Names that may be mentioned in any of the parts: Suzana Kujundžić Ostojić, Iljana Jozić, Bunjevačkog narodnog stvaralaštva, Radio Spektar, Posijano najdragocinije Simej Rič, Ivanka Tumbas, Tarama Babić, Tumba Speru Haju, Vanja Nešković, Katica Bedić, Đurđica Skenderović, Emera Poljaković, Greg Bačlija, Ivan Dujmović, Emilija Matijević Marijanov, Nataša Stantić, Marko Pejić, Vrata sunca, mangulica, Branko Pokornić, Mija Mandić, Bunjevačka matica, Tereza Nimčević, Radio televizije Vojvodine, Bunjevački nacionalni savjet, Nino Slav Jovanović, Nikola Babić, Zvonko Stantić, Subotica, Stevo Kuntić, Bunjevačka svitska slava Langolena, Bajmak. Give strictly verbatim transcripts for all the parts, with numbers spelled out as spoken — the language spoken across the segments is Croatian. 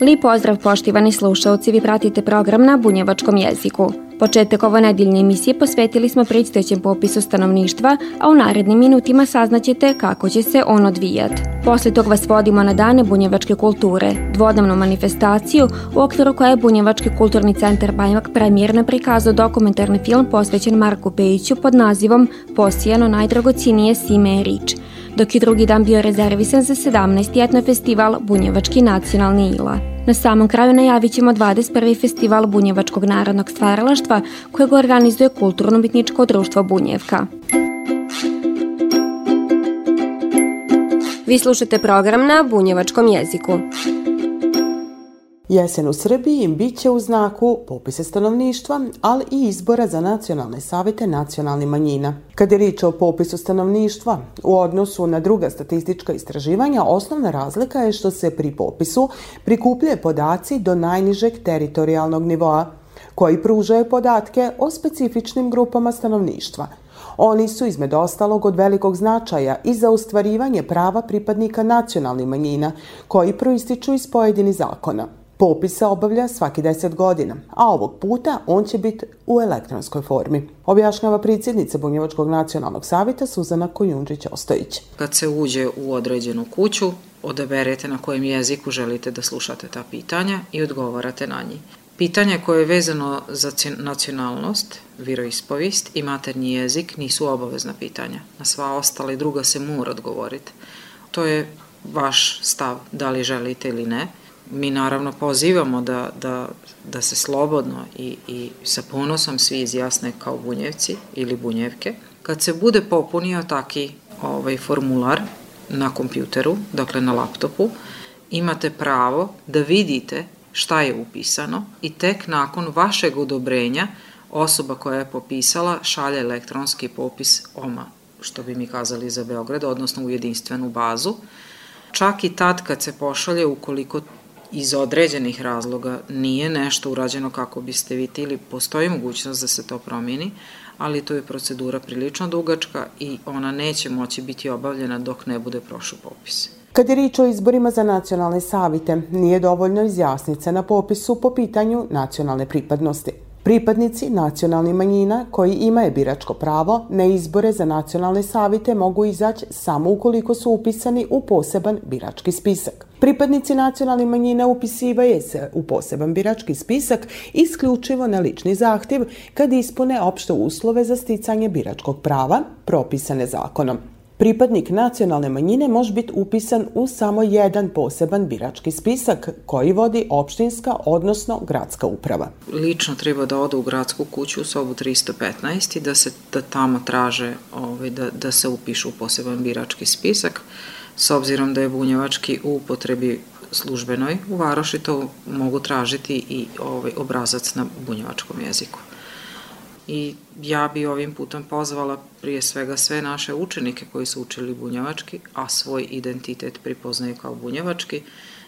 Lijep pozdrav poštivani slušalci, vi pratite program na bunjevačkom jeziku. Početak ovo nedeljne emisije posvetili smo predstojećem popisu stanovništva, a u narednim minutima saznaćete kako će se on odvijati. Posle tog vas vodimo na dane bunjevačke kulture, dvodnevnu manifestaciju u okviru koje je Bunjevački kulturni centar Bajmak premijerno prikazao dokumentarni film posvećen Marku Pejiću pod nazivom Posijano najdragocinije Simej Rič, dok je drugi dan bio rezervisan za sedamnaesti etnofestival Bunjevački nacionalni vila. Na samom kraju najavit ćemo dvadeset prvi festival Bunjevačkog narodnog stvaralaštva kojeg organizuje Kulturno-umetničko društvo Bunjevka. Vi slušate program na bunjevačkom jeziku. Jesen u Srbiji bit će u znaku popisa stanovništva, ali i izbora za nacionalne savete nacionalnih manjina. Kad je riječ o popisu stanovništva, u odnosu na druga statistička istraživanja, osnovna razlika je što se pri popisu prikupljaju podaci do najnižeg teritorijalnog nivoa, koji pružaju podatke o specifičnim grupama stanovništva. Oni su između ostalog od velikog značaja i za ostvarivanje prava pripadnika nacionalnih manjina, koji proističu iz pojedinih zakona. Popis se obavlja svaki deset godina, a ovog puta on će biti u elektronskoj formi. Objašnjava predsjednica Bunjevačkog nacionalnog savjeta Suzana Kujundžić Ostojić. Kad se uđe u određenu kuću, odaberete na kojem jeziku želite da slušate ta pitanja i odgovarate na njih. Pitanje koje je vezano za nacionalnost, vjeroispovijest i maternji jezik nisu obavezna pitanja. Na sva ostala i druga se mora odgovoriti. To je vaš stav, da li želite ili ne. Mi naravno pozivamo da, da, da se slobodno i, i sa ponosom svi izjasne kao bunjevci ili bunjevke. Kad se bude popunio taki ovaj formular na kompjuteru, dakle na laptopu, imate pravo da vidite šta je upisano i tek nakon vašeg odobrenja osoba koja je popisala šalje elektronski popis o m a, što bi mi kazali za Beograd, odnosno u jedinstvenu bazu. Čak i tad kad se pošalje, ukoliko iz određenih razloga nije nešto urađeno kako biste vi htjeli, postoji mogućnost da se to promijeni, ali tu je procedura prilično dugačka i ona neće moći biti obavljena dok ne bude prošao popis. Kad je riječ o izborima za nacionalne savjete, nije dovoljno izjasniti se na popisu po pitanju nacionalne pripadnosti. Pripadnici nacionalnih manjina koji imaju biračko pravo na izbore za nacionalne savjete mogu izaći samo ukoliko su upisani u poseban birački spisak. Pripadnici nacionalnih manjina upisivaju se u poseban birački spisak isključivo na lični zahtjev kad ispune opšte uslove za sticanje biračkog prava propisane zakonom. Pripadnik nacionalne manjine može biti upisan u samo jedan poseban birački spisak koji vodi opštinska, odnosno gradska uprava. Lično treba da ode u gradsku kuću u sobu tristo petnaest i da se da tamo traže ovaj, da, da se upišu u poseban birački spisak. S obzirom da je bunjevački u upotrebi službenoj u varoši, to mogu tražiti i ovaj obrazac na bunjevačkom jeziku. I ja bi ovim putem pozvala prije svega sve naše učenike koji su učili bunjevački, a svoj identitet pripoznaju kao bunjevački,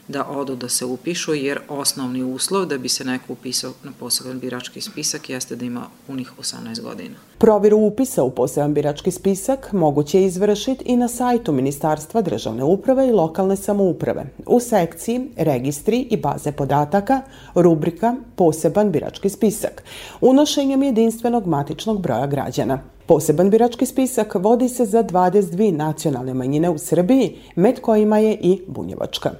da odu da se upišu, jer osnovni uslov da bi se neko upisao na poseban birački spisak jeste da ima punih osamnaest godina. Provjeru upisa u poseban birački spisak moguće je izvršiti i na sajtu Ministarstva državne uprave i lokalne samouprave u sekciji Registri i baze podataka, rubrika Poseban birački spisak, unošenjem jedinstvenog matičnog broja građana. Poseban birački spisak vodi se za dvadeset dvije nacionalne manjine u Srbiji, med kojima je i bunjevačka.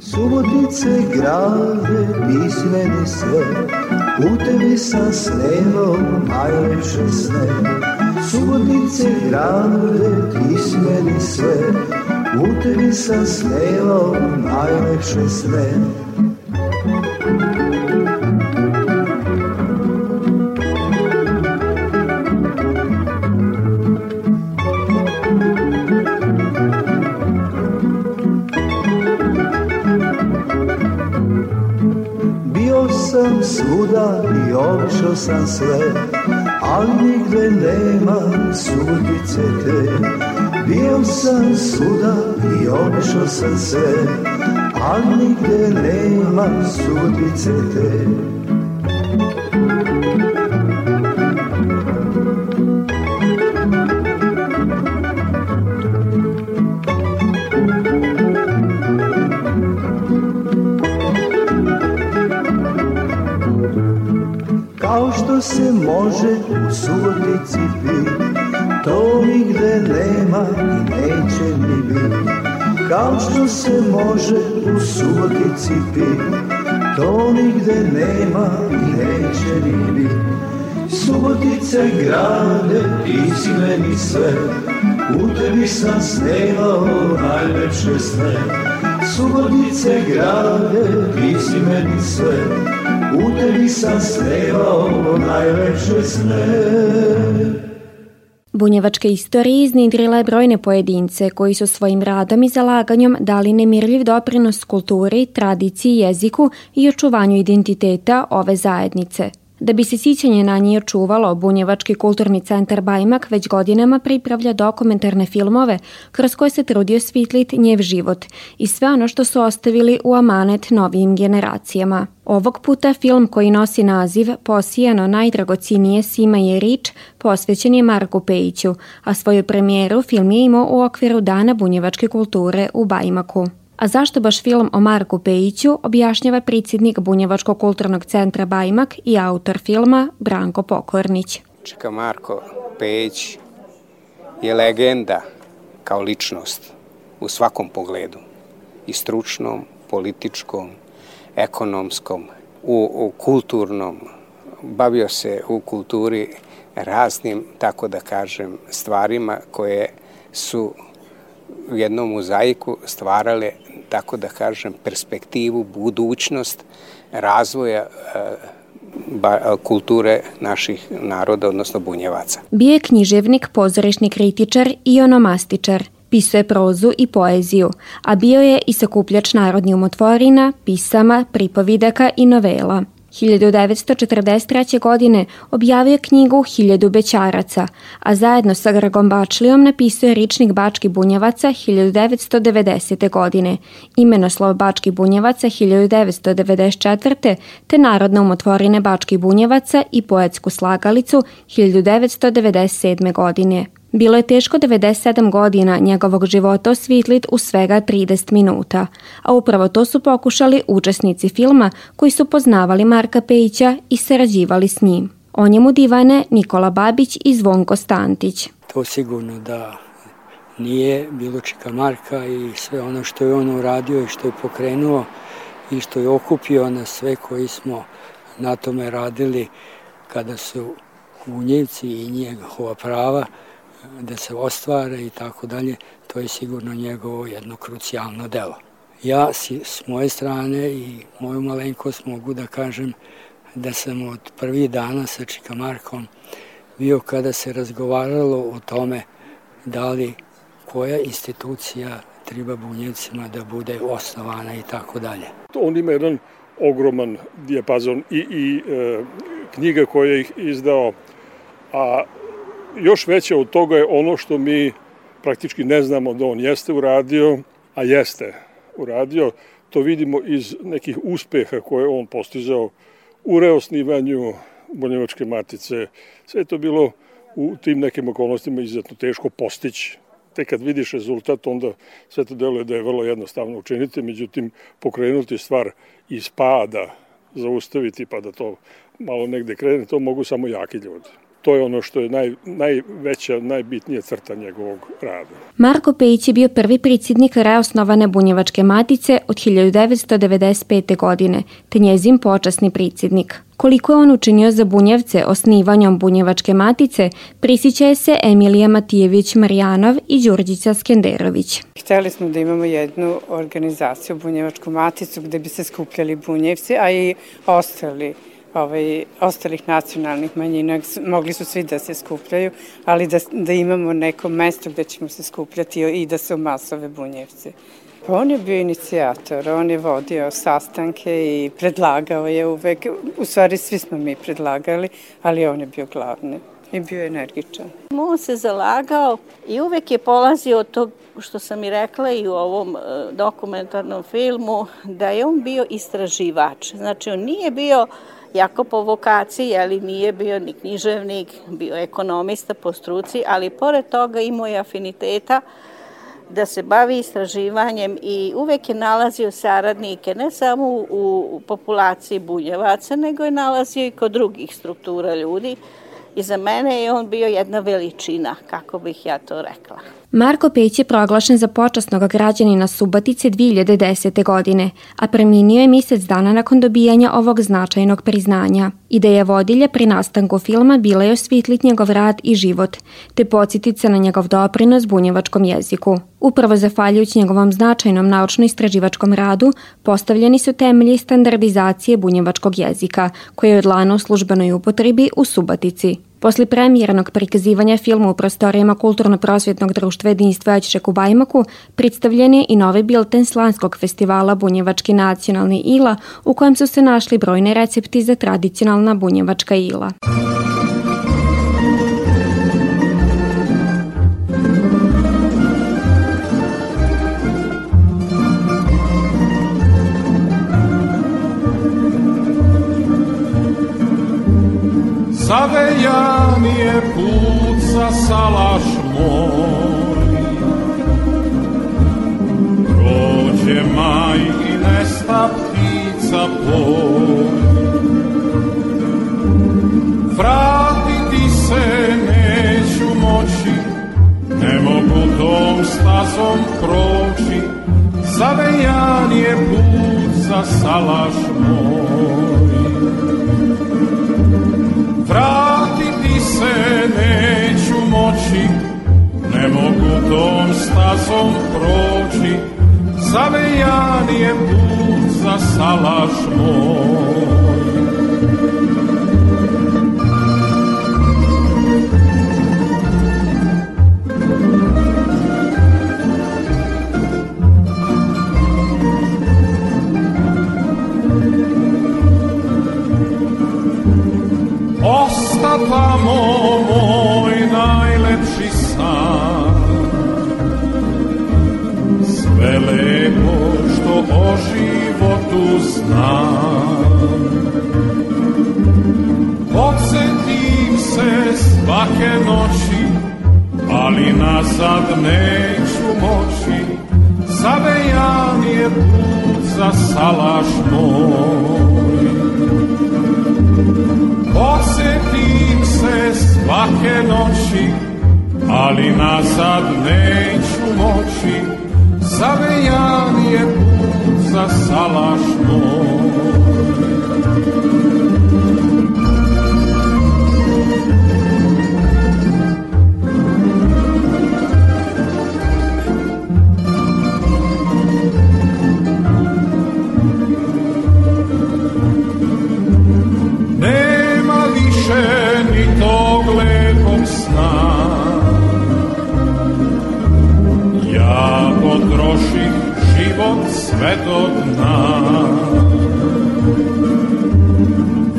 Subotice grave pismene sve, u tebi sam sleo najlepše sne. Subotice grave pismene sve, u tebi sam sleo najlepše sne. sam svuda i obišao sam sve, ali nigde nemam sudice te. Bio sam svuda i obišao sam sve, ali nigde nemam sudice te. Se može u Subotici bit, to nigde nema i neće ni bit. Kao što se može u Subotici bit, to nigde nema i neće ni bit. Subotice grade, ti si meni sve, u tebi sam snevao najlepše sne. Subotice grade, ti si meni sve, u tebi sam snevao najlepše sne. Bunjevačka istorija iznjedrila je brojne pojedince koji su svojim radom i zalaganjem dali nemirljiv doprinos kulturi, tradiciji, jeziku i očuvanju identiteta ove zajednice. Da bi se sjećanje na nje očuvalo, Bunjevački kulturni centar Bajmak već godinama pripravlja dokumentarne filmove kroz koje se trudi osvijetliti njev život i sve ono što su ostavili u amanet novim generacijama. Ovog puta film koji nosi naziv Posijano najdragocinije Simej Rič posvećen je Marku Pejiću, a svoju premijeru film je imao u okviru Dana bunjevačke kulture u Bajmaku. A zašto baš film o Marku Pejiću objašnjava predsjednik Bunjevačkog kulturnog centra Bajmak i autor filma Branko Pokornić. Čeka, Marko Pejić je legenda kao ličnost u svakom pogledu. I stručnom, političkom, ekonomskom, u, u kulturnom. Bavio se u kulturi raznim, tako da kažem, stvarima koje su u jednom mozaiku stvarale, tako da kažem, perspektivu, budućnost razvoja e, ba, kulture naših naroda, odnosno Bunjevaca. Bio je književnik, pozorišni kritičar i onomastičar. Pisao je prozu i poeziju, a bio je i sakupljač narodnih umotvorina, pisama, pripovidaka i novela. hiljadu devetsto četrdeset treće. godine objavio knjigu Hiljadu bećaraca, a zajedno sa Gregom Bačlijom napisao je Ričnik bačkih bunjevaca hiljadu devetsto devedesete. godine, Imenoslov bačkih bunjevaca hiljadu devetsto devedeset četvrte. te Narodne umotvorine bačkih bunjevaca i Poetsku slagalicu hiljadu devetsto devedeset sedme. godine. Bilo je teško devedeset sedam godina njegovog života osvjetlit u svega trideset minuta, a upravo to su pokušali učesnici filma koji su poznavali Marka Pejića i sarađivali s njim. O njemu divane Nikola Babić i Zvonko Stantić. To sigurno da nije bilo čeka Marka i sve ono što je on uradio i što je pokrenuo i što je okupio na sve koji smo na tome radili kada su Bunjevci i njegova prava da se ostvare i tako dalje, to je sigurno njegovo jedno krucijalno delo. Ja si, s moje strane i moju malenkost mogu da kažem da sam od prvih dana sa Čika Markom bio kada se razgovaralo o tome da li koja institucija treba Bunjevcima da bude osnovana i tako dalje. On ima jedan ogroman dijapazon i, i e, knjiga koje je izdao, a još veće od toga je ono što mi praktički ne znamo da on jeste uradio, a jeste uradio. To vidimo iz nekih uspeha koje on postizao u reosnivanju Bunjevačke matice. Sve je to bilo u tim nekim okolnostima izuzetno teško postići. Tek kad vidiš rezultat, onda sve to deluje da je vrlo jednostavno učiniti, međutim pokrenuti stvar iz pada, zaustaviti pa da to malo negde krene, to mogu samo jaki ljudi. To je ono što je naj, najveća, najbitnija crta njegovog rada. Marko Pejić je bio prvi predsjednik reosnovane Bunjevačke matice od hiljadu devetsto devedeset pete. godine, te njezin počasni predsjednik. Koliko je on učinio za Bunjevce osnivanjem Bunjevačke matice, prisjećaju se Emilija Matijević Marijanov i Đurđica Skenderović. Htjeli smo da imamo jednu organizaciju, Bunjevačku maticu, gdje bi se skupljali Bunjevci, a i ostali. Ovaj, ostalih nacionalnih manjina, mogli su svi da se skupljaju, ali da, da imamo neko mesto gdje ćemo se skupljati i da se umasove Bunjevci. On je bio inicijator, on je vodio sastanke i predlagao je uvek, u stvari svi smo mi predlagali, ali on je bio glavni i bio je energičan. On se zalagao i uvek je polazio od tog, što sam i rekla i u ovom dokumentarnom filmu, da je on bio istraživač. Znači, on nije bio jako po vokaciji, ali nije bio ni književnik, bio ekonomista po struci, ali pored toga imao je afiniteta da se bavi istraživanjem i uvek je nalazio saradnike, ne samo u, u populaciji Bunjevaca, nego je nalazio i kod drugih struktura ljudi. I za mene je on bio jedna veličina, kako bih ja to rekla. Marko Pejić je proglašen za počasnog građanina Subotice dve hiljade desete. godine, a preminio je mjesec dana nakon dobijanja ovog značajnog priznanja. Ideja vodilja pri nastanku filma bila je osvitliti njegov rad i život, te podsjetiti se na njegov doprinos bunjevačkom jeziku. Upravo zahvaljujući njegovom značajnom naučno-istraživačkom radu postavljeni su temelji standardizacije bunjevačkog jezika, koji je odlano u službenoj upotrebi u Subotici. Posle premijernog prikazivanja filma u prostorijama Kulturno-prosvjetnog društva Jedinstva Jačšek u Bajmaku predstavljen je i novi bilten Slanskog festivala Bunjevački nacionalni ila, u kojem su se našli brojne recepti za tradicionalna bunjevačka ila. Zavejan je put za salaš moj, prođe maj i nesta ptica poj. Vratiti se neću moći, ne mogu tom stazom proći. Zavejan je put za salaš moj, vratiti se neću moći, ne mogu tom stazom proći. Zavejan je put za salaš moj. Tamo moj najlepši san, sve lepo što o životu znam. Podsjetim se svake noći, ali nazad neću moći. Zavejan je put za salaš moj. Osjetim se svake noći, ali nazad neću moći. Zavejan je put za salaš moj. Sve do dna.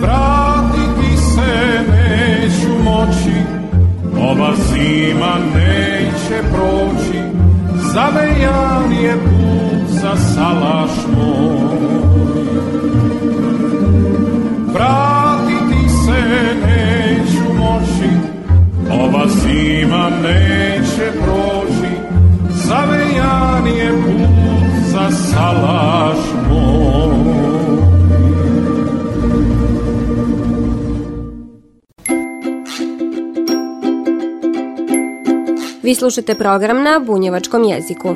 Vratiti se neću moći, ova zima neće proći. Zavejan je put za salaš moj. Vratiti se neću moći, ova zima neće proći. Zavejan je put za salaš moj. Vi slušate program na bunjevačkom jeziku.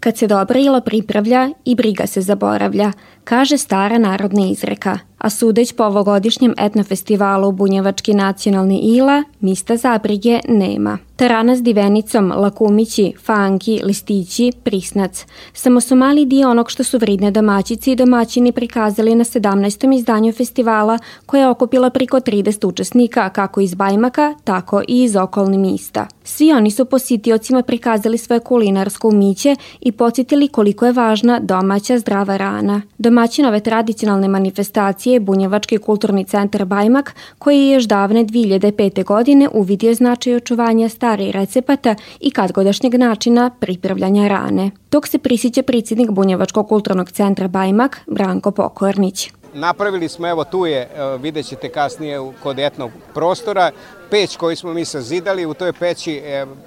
Kad se dobro ilo pripravlja i briga se zaboravlja, kaže stara narodna izreka, a sudeć po ovogodišnjem etnofestivalu Bunjevački nacionalni vila, mista zabrige nema. Tarana s divenicom, lakumići, fanki, listići, prisnac. Samo su mali dio onog što su vridne domaćici i domaćini prikazali na sedamnaestom izdanju festivala, koja je okupila priko trideset učesnika, kako iz Bajmaka, tako i iz okolnih mista. Svi oni su posjetiocima prikazali svoje kulinarsko umiće i podsjetili koliko je važna domaća zdrava hrana. Domaćin ove tradicionalne manifestacije je Bunjevački kulturni centar Bajmak, koji je još davne dve hiljade pete. godine uvidio značaj očuvanja starih recepata i kadgodašnjeg načina pripravljanja hrane. Tog se prisjeća predsjednik Bunjevačkog kulturnog centra Bajmak, Branko Pokornić. Napravili smo, evo tu je, vidjet ćete kasnije kod etnog prostora, peć koju smo mi sazidali. U toj peći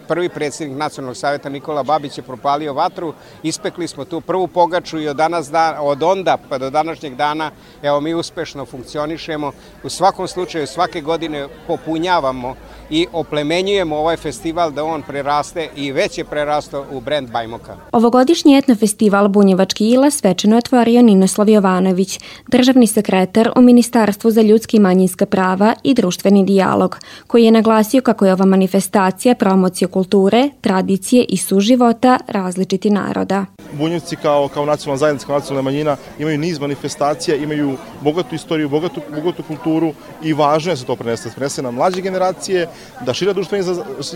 prvi predsjednik Nacionalnog savjeta Nikola Babić je propalio vatru, ispekli smo tu prvu pogaču i od, danas, od onda pa do današnjeg dana evo, mi uspešno funkcionišemo. U svakom slučaju svake godine popunjavamo i oplemenjujemo ovaj festival da on preraste i već je prerastao u brend Bajmoka. Ovogodišnji etnofestival Bunjevački vila svečano je otvorio Nino Slav Jovanović, državni sekretar u Ministarstvu za ljudski i manjinska prava i društveni dijalog, koji je naglasio kako je ova manifestacija promocija kulture, tradicije i suživota različitih naroda. Bunjevci kao, kao nacionalna zajednica, kao nacionalna manjina imaju niz manifestacija, imaju bogatu istoriju, bogatu, bogatu kulturu i važno je se to prenese. Prenese na mlađe generacije, da šira društvena,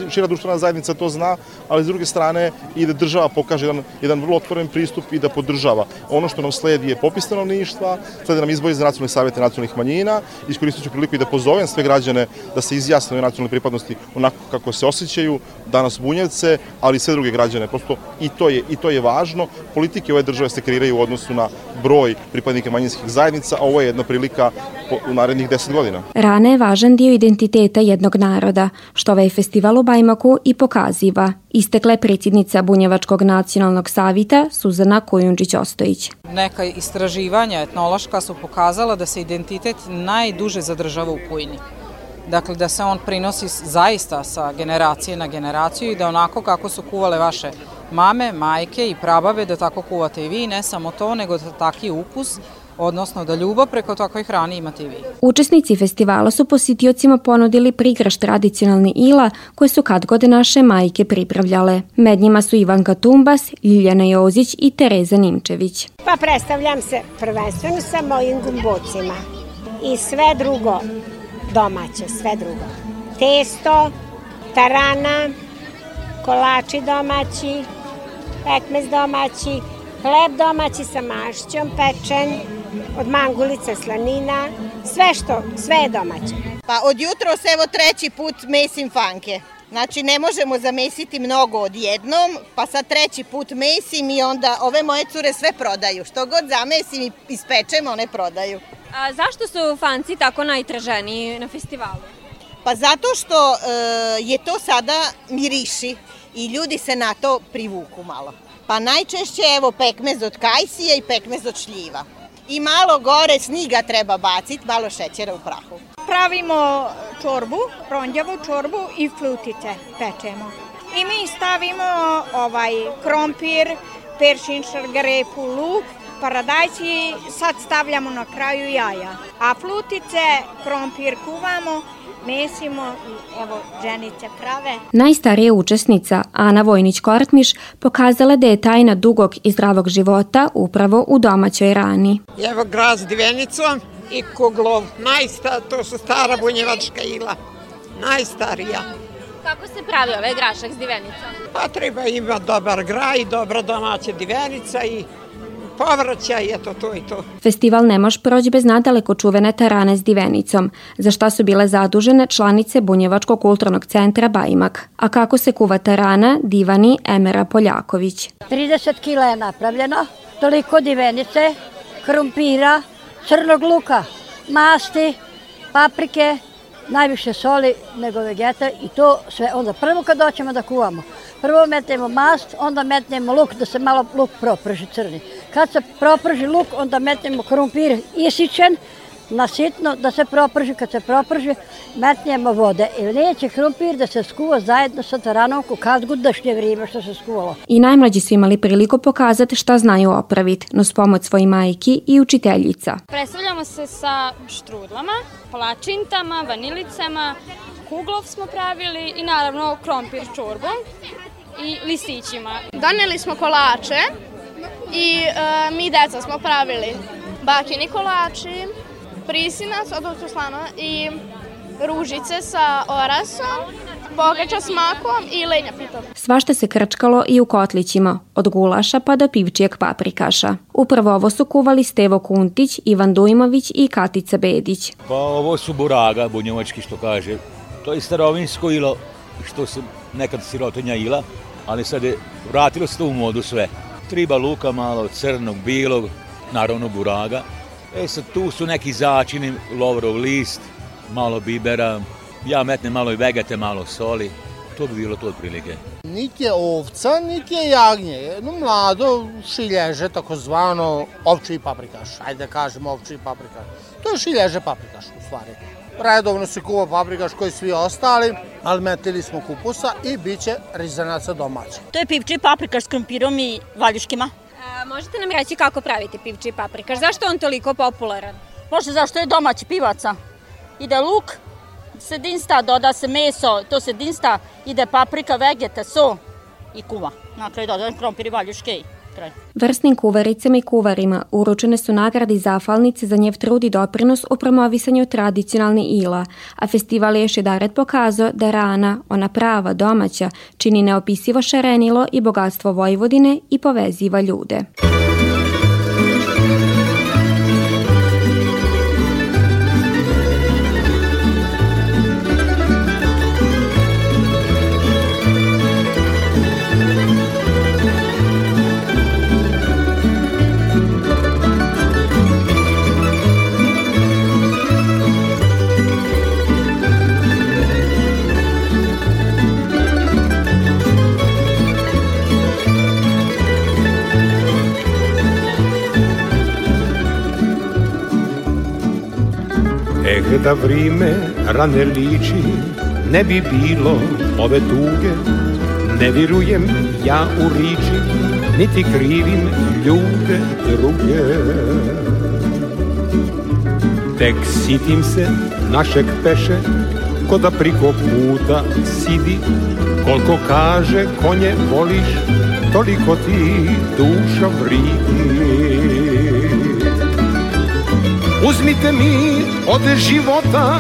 šira društvena zajednica to zna, ali s druge strane i da država pokaže jedan, jedan vrlo otvoren pristup i da podržava. Ono što nam sledi je popis stanovništva, slede nam izbori za nacionalne savjete nacionalnih manjina. Iskoristit ću priliku i da pozovem sve građane da se izjasne o nacionalnoj pripadnosti onako kako se osjećaju, danas Bunjevce, ali i sve druge građane. Prosto i to je, i to je važno. Politike ove države se kreiraju u odnosu na broj pripadnika manjinskih zajednica, a ovo je jedna prilika u narednih deset godina. Rana je važan dio identiteta jednog naroda, što ovaj festival u Bajmaku i pokaziva. Istekla je predsjednica Bunjevačkog nacionalnog savjeta Suzana Kujundžić Ostojić. Neka istraživanja etnološka su pokazala da se identitet najduže zadržava u Pujni. Dakle, da se on prinosi zaista sa generacije na generaciju i da onako kako su kuvale vaše mame, majke i prabave, da tako kuvate i vi, ne samo to, nego da taki ukus, odnosno da ljubav preko takvoj hrani imate i vi. Učesnici festivala su posjetiocima ponudili prigraš tradicionalni ila koje su kad god naše majke pripravljale. Med njima su Ivanka Tumbas, Iljana Jozić i Tereza Nimčević. Pa predstavljam se prvenstveno sa mojim gumbocima i sve drugo domaće, sve drugo. Testo, tarana, kolači domaći, pekmez domaći, hleb domaći sa mašćom, pečen, od mangulica slanina, sve što, sve je domaće. Pa od jutros evo treći put mesim fanke. Znači ne možemo zamesiti mnogo odjednom, pa sad treći put mesim i onda ove moje cure sve prodaju. Što god zamesim i ispečem, one prodaju. A zašto su fanci tako najtraženiji na festivalu? Pa zato što e, je to sada miriši i ljudi se na to privuku malo. Pa najčešće evo pekmez od kajsije i pekmez od šljiva. I malo gore sniga treba baciti, malo šećera u prahu. Pravimo čorbu, ronđavu čorbu i flutice pečemo. I mi stavimo ovaj krompir, peršinčar, grepu, luk, paradajz i sad stavljamo na kraju jaja. A flutice, krompir kuvamo, mesimo i evo ženice prave. Najstarija učesnica Ana Vojnić-Kortmiš pokazala da je tajna dugog i zdravog života upravo u domaćoj rani. Evo graz divenicom i kuglov. Najsta, to su stara bunjevačka ila. Najstarija. Kako se pravi ovaj grašak s divenicom? Pa treba ima dobar graj, dobra domaća divenica i povraćaj, eto to i to. Festival ne može proći bez nadaleko čuvene tarane s divenicom, za šta su bile zadužene članice Bunjevačkog kulturnog centra Bajmak. A kako se kuva tarana, divani Emera Poljaković. trideset kila je napravljeno, toliko divenice, krumpira, crnog luka, masti, paprike, najviše soli nego vegeta i to sve. Onda prvo kad doćemo da kuvamo, prvo metnemo mast, onda metnemo luk da se malo luk proprži crni. Kad se proprži luk, onda metnemo krompir isičen, na sitno da se proprži, kad se proprži metnijemo vode i neće krumpir da se skuva zajedno sa taranom u kazgudašnje vrijeme što se skuvalo. I najmlađi su imali priliku pokazati šta znaju opraviti, no s pomoć svojih majki i učiteljica. Predstavljamo se sa štrudlama, palačintama, vanilicama, kuglov smo pravili i naravno krompir čurbom i listićima. Doneli smo kolače i e, mi deca smo pravili bakini kolači, prisinac od otoslana i ružice sa orasom, pogača s makom i lenja pitom. Svašta se krčkalo i u kotlićima, od gulaša pa do pivčijeg paprikaša. Upravo ovo su kuvali Stevo Kuntić, Ivan Dujmović i Katica Bedić. Pa ovo su buraga, bunjevački što kaže. To je starovinsko ilo, što se nekad sirotinja ila, ali sad je vratilo se to u modu sve. Triba luka malo, crnog, bilog, naravno buraga. E sad tu su neki začini, lovrov list, malo bibera, ja metnem malo i vegete, malo soli. To bi bilo to otprilike. Niti je ovca, niti je jagnje. Jedno mlado šilježe, takozvano ovčiji paprikaš. Ajde kažemo ovčiji paprikaš. To je šilježe paprikaš u stvari. Redovno se kuva paprikaš koji svi ostali, ali metili smo kupusa i bit će rizanaca domaća. To je pivčiji paprikaš s krumpirom i valjuškima. A, možete nam reći kako pravite pivčiji paprikaš? Zašto je on toliko popularan? Možda zašto je domaći pivaca. Ide luk, se dinsta, doda se meso, to se dinsta, ide paprika, vegeta, so i kuva. Na kraju dodam krompir i valjuške i kraj. Vrsnim kuvaricama i kuvarima uručene su nagrade i zahvalnice za njev trud i doprinos u promovisanju tradicionalne ila, a festival je još jedanput pokazao da rana, ona prava, domaća, čini neopisivo šarenilo i bogatstvo Vojvodine i poveziva ljude. Da vrime rane liči, ne bi bilo ove tuge, ne virujem ja u riči, niti krivim ljude druge. Tek sitim se našeg peše, ko da priko puta sidi, koliko kaže konje voliš, toliko ti duša vridi. Uzmite mi od života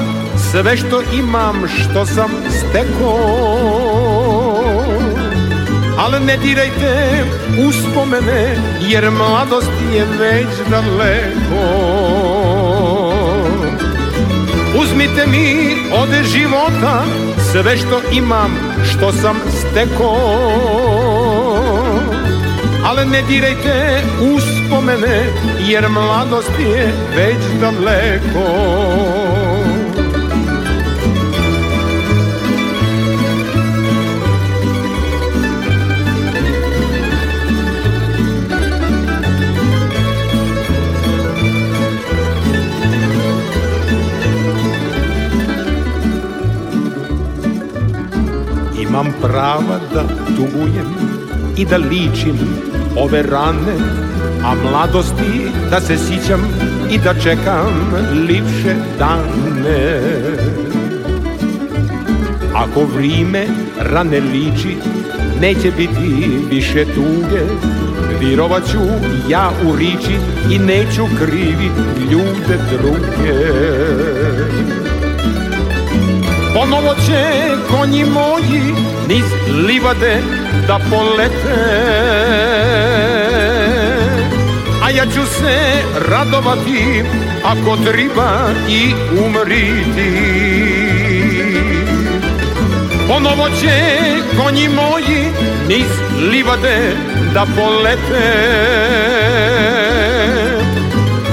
sve što imam, što sam steko, ali ne dirajte uspomene, jer mladost je već daleko. Uzmite mi od života sve što imam, što sam steko, ali ne dirajte uspomene, jer mladost je već daleko. Imam prava da tugujem i da ličim ove rane, a mladosti da se sićam i da čekam lipše dane. Ako vrime rane liči, neće biti više tuge, virovat ću ja u riči i neću krivit ljude druge. Ponovo će konji moji niz livade da polete, a ja ću se radovati, ako treba i umriti. Ponovo će konji moji niz livade da polete,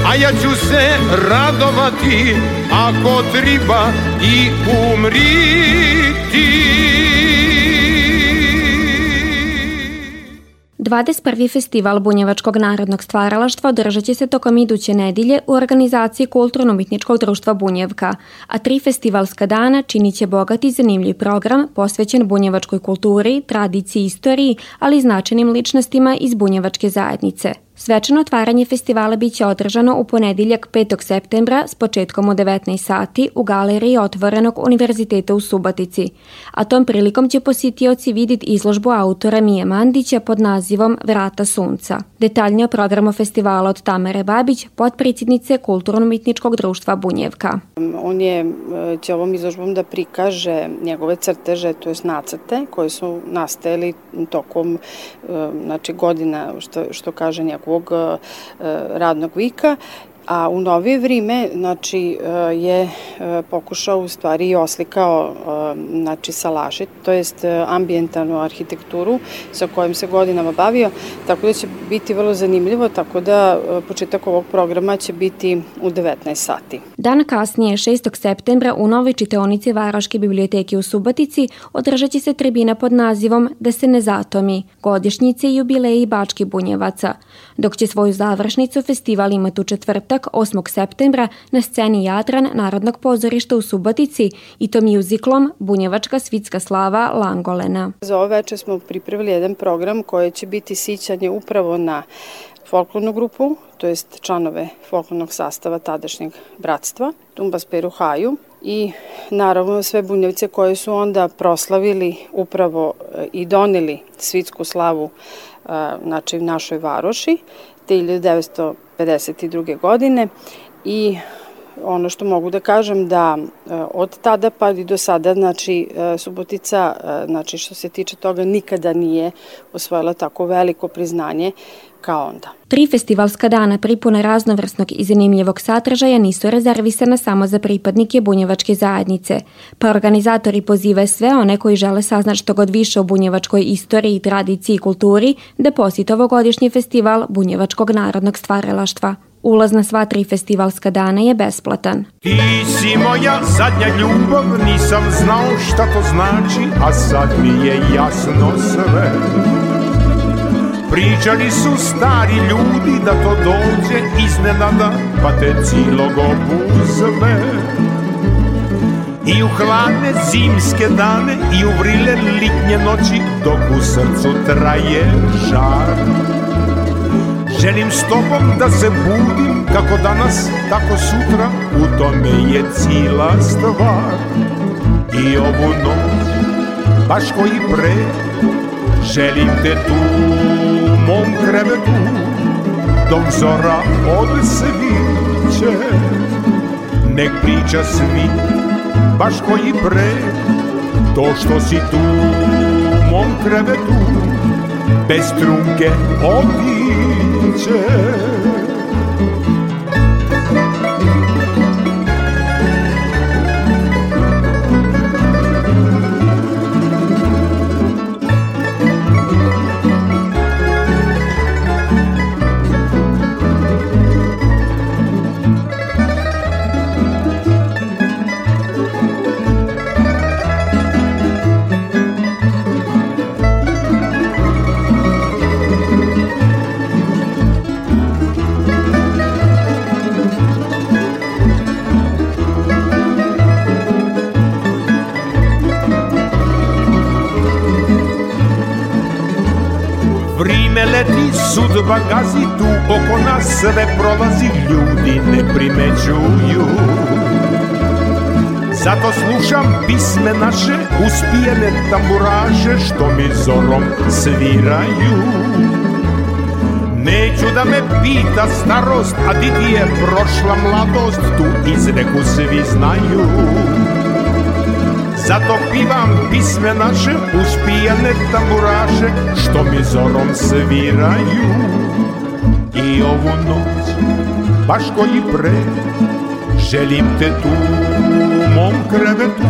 a ja ću se radovati, ako treba i umriti. dvadeset prvi festival Bunjevačkog narodnog stvaralaštva održat će se tokom iduće nedjelje u organizaciji Kulturno-umetničkog društva Bunjevka, a tri festivalska dana činit će bogat i zanimljiv program posvećen bunjevačkoj kulturi, tradiciji i istoriji, ali i značajnim ličnostima iz bunjevačke zajednice. Svečano otvaranje festivala biće održano u ponedjeljak petog septembra s početkom u devetnaest sati u galeriji Otvorenog univerziteta u Subotici, a tom prilikom će posjetioci vidjeti izložbu autora Mije Mandića pod nazivom Vrata sunca. Detaljnije o programu festivala od Tamare Babić, potpredsjednice Kulturno-umetničkog društva Bunjevka. On je, će ovom izložbom da prikaže njegove crteže, to je nacrte koje su nastajali tokom znači, godina, što, što kaže njegov ovog radnog vika, a u novije vrijeme znači, je pokušao u stvari i oslikao znači, salašit, to jest ambijentalnu arhitekturu sa kojom se godinama bavio, tako da će biti vrlo zanimljivo, tako da početak ovog programa će biti u devetnaest sati. Dan kasnije, šestog septembra, u novoj čitaonici Varoške biblioteke u Subotici održat će se tribina pod nazivom Da se ne zatomi, godišnjice i jubileji Bački Bunjevaca, dok će svoju završnicu festival imati u četvrtak osmog septembra na sceni Jadran Narodnog pozorišta u Subotici i to muziklom Bunjevačka svitska slava Langolena. Za ovo večer smo pripremili jedan program koji će biti sićanje upravo na folklornu grupu, to jest članove folklornog sastava tadašnjeg bratstva, Tumba Speru Haju i naravno sve bunjevce koji su onda proslavili upravo i doneli svitsku slavu znači, u našoj varoši te hiljadu devetsto pedeset druge godine i ono što mogu da kažem da od tada pa i do sada znači Subotica znači što se tiče toga nikada nije osvojila tako veliko priznanje kao onda. Tri festivalska dana pripuna raznovrsnog i zanimljivog sadržaja nisu rezervisana samo za pripadnike bunjevačke zajednice, pa organizatori pozivaju sve one koji žele saznati što god više o bunjevačkoj istoriji, tradiciji i kulturi da posjete ovogodišnji festival Bunjevačkog narodnog stvaralaštva. Ulaz na sva tri festivalska dana je besplatan. Ti si moja zadnja ljubav, nisam znao šta to znači, a sad mi je jasno sve. Pričali su stari ljudi da to dođe iznenada, pa te cilog obuzme. I u hladne zimske dane, i u vrile litnje noći, dok u srcu traje žar. Želim s tobom da se budim, kako danas, tako sutra, u tome je cijela stvar. I ovu noć, baš ko i pre, želim te tu u mom krevetu, dok zora odsviće. Nek priča svi, baš ko i pre, to što si tu u mom krevetu, bez trunke otiće. Sudba gazi, tu oko nas sve prolazi, ljudi ne primećuju. Zato slušam pisme naše, uspijene tamburaše, što mi zorom sviraju. Neću da me pita starost, a di ti je prošla mladost, tu izreku svi znaju. Zato pivam pisme naše, uspijane tamburaše, što mi zorom sviraju. I ovu noć, baš ko i pre, želim te tu u mom krevetu,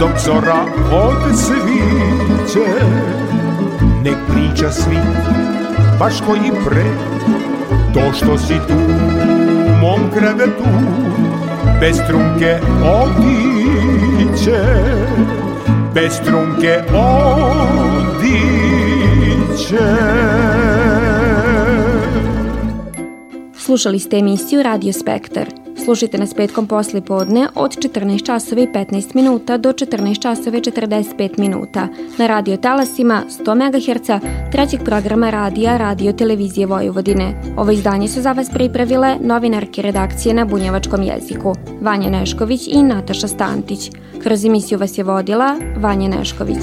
dok zora odsviće. Nek priča svi, baš ko i pre, to što si tu u mom krevetu, bez trunke odiće, bez trunke odiće. sreće. Slušali ste emisiju Radio Spektar. Slušajte nas petkom posle podne od četrnaest časova i petnaest minuta do četrnaest časova i četrdeset pet minuta na radio talasima sto megaherca trećeg programa radija Radio televizije Vojvodine. Ovo izdanje su za vas pripravile novinarke redakcije na bunjevačkom jeziku Vanja Nešković i Nataša Stantić. Kroz emisiju vas je vodila Vanja Nešković.